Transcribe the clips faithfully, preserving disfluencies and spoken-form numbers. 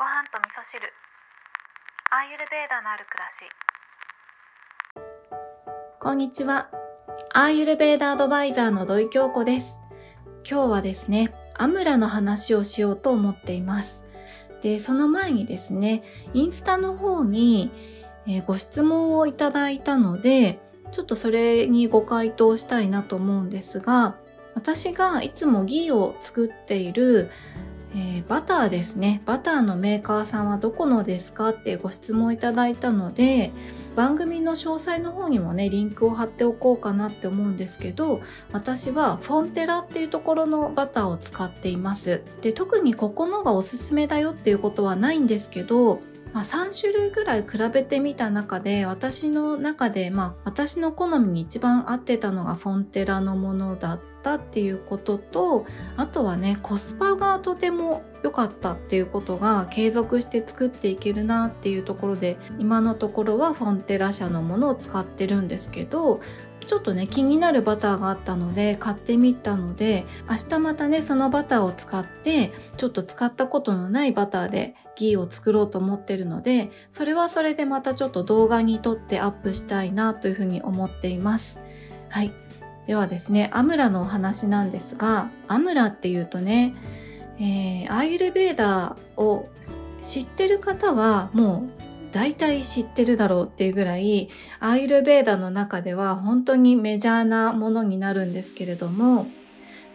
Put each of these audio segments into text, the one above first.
ご飯と味噌汁、アーユルベーダのある暮らし。こんにちは、アーユルベーダアドバイザーの土井京子です。今日はですね、アムラの話をしようと思っています。で、その前にですね、インスタの方にご質問をいただいたので、ちょっとそれにご回答したいなと思うんですが、私がいつもギーを作っている、えー、バターですね。バターのメーカーさんはどこのですかってご質問いただいたので、番組の詳細の方にもね、リンクを貼っておこうかなって思うんですけど、私はフォンテラっていうところのバターを使っています。で、特にここのがおすすめだよっていうことはないんですけど、まあ、さんしゅるいぐらい比べてみた中で、私の中で、まあ、私の好みに一番合ってたのがフォンテラのものだったっていうことと、あとはね、コスパがとても良かったっていうことが、継続して作っていけるなっていうところで、今のところはフォンテラ社のものを使ってるんですけど、ちょっとね、気になるバターがあったので買ってみたので、明日またね、そのバターを使って、ちょっと使ったことのないバターでギーを作ろうと思ってるので、それはそれでまたちょっと動画に撮ってアップしたいなというふうに思っています。はい、ではですね、アムラのお話なんですが、アムラっていうとね、えー、アーユルベーダーを知ってる方はもう大体知ってるだろうっていうぐらい、アーユルベーダの中では本当にメジャーなものになるんですけれども、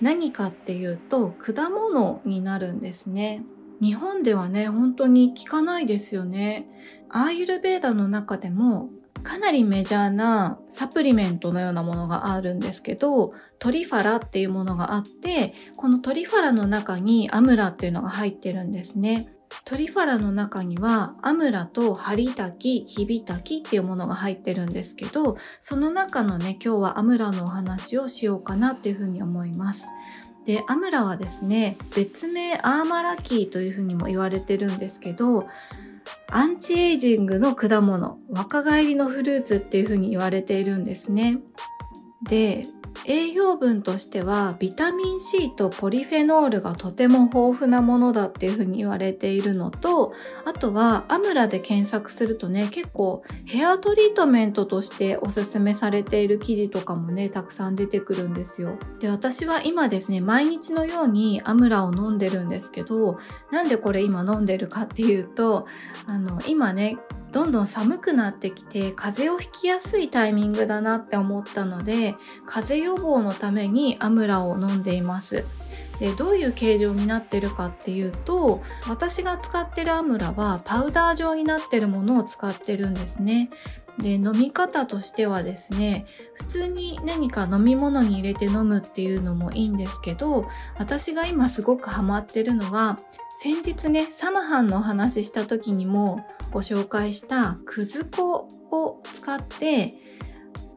何かっていうと果物になるんですね。日本ではね、本当に聞かないですよね。アーユルベーダの中でもかなりメジャーなサプリメントのようなものがあるんですけど、トリファラっていうものがあって、このトリファラの中にアムラっていうのが入ってるんですね。トリファラの中にはアムラとハリタキ、ヒビタキっていうものが入ってるんですけど、その中のね、今日はアムラのお話をしようかなっていうふうに思います。で、アムラはですね、別名アーマラキーというふうにも言われてるんですけど、アンチエイジングの果物、若返りのフルーツっていうふうに言われているんですね。で、栄養分としてはビタミン C とポリフェノールがとても豊富なものだっていうふうに言われているのと、あとはアムラで検索するとね、結構ヘアトリートメントとしておすすめされている記事とかもね、たくさん出てくるんですよ。で、私は今ですね、毎日のようにアムラを飲んでるんですけど、なんでこれ今飲んでるかっていうと、あの今ね、どんどん寒くなってきて風邪をひきやすいタイミングだなって思ったので、風邪予防のためにアムラを飲んでいます。で、どういう形状になってるかっていうと、私が使ってるアムラはパウダー状になってるものを使ってるんですね。で、飲み方としてはですね、普通に何か飲み物に入れて飲むっていうのもいいんですけど、私が今すごくハマってるのは、先日ね、サマハンのお話しした時にもご紹介したくず粉を使って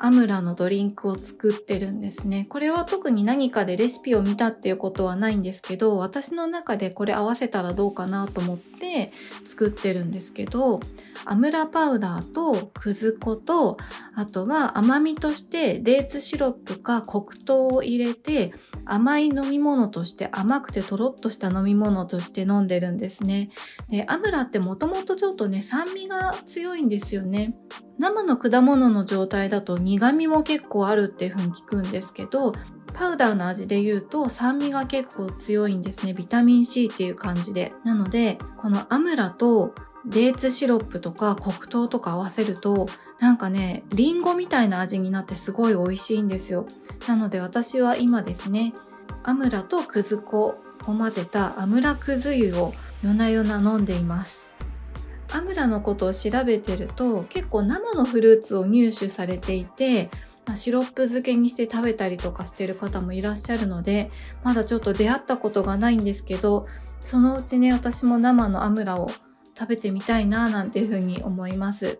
アムラのドリンクを作ってるんですね。これは特に何かでレシピを見たっていうことはないんですけど、私の中でこれ合わせたらどうかなと思って作ってるんですけど、アムラパウダーとくず粉と、あとは甘みとしてデーツシロップか黒糖を入れて、甘い飲み物として、甘くてとろっとした飲み物として飲んでるんですね。で、アムラってもともとちょっとね、酸味が強いんですよね。生の果物の状態だと苦味も結構あるっていう風に聞くんですけど、パウダーの味で言うと酸味が結構強いんですね。ビタミン C っていう感じで。なので、このアムラとデーツシロップとか黒糖とか合わせると、なんかね、リンゴみたいな味になってすごい美味しいんですよ。なので私は今ですね、アムラとくず粉を混ぜたアムラくず湯を夜な夜な飲んでいます。アムラのことを調べてると、結構生のフルーツを入手されていて、まあ、シロップ漬けにして食べたりとかしてる方もいらっしゃるので、まだちょっと出会ったことがないんですけど、そのうちね、私も生のアムラを食べてみたいななんていうふうに思います。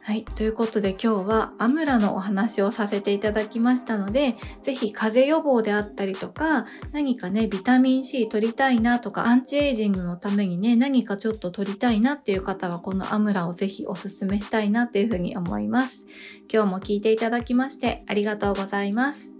はい、ということで今日はアムラのお話をさせていただきましたので、ぜひ風邪予防であったりとか、何かね、ビタミン C 取りたいなとか、アンチエイジングのためにね、何かちょっと取りたいなっていう方は、このアムラをぜひおすすめしたいなっていうふうに思います。今日も聞いていただきましてありがとうございます。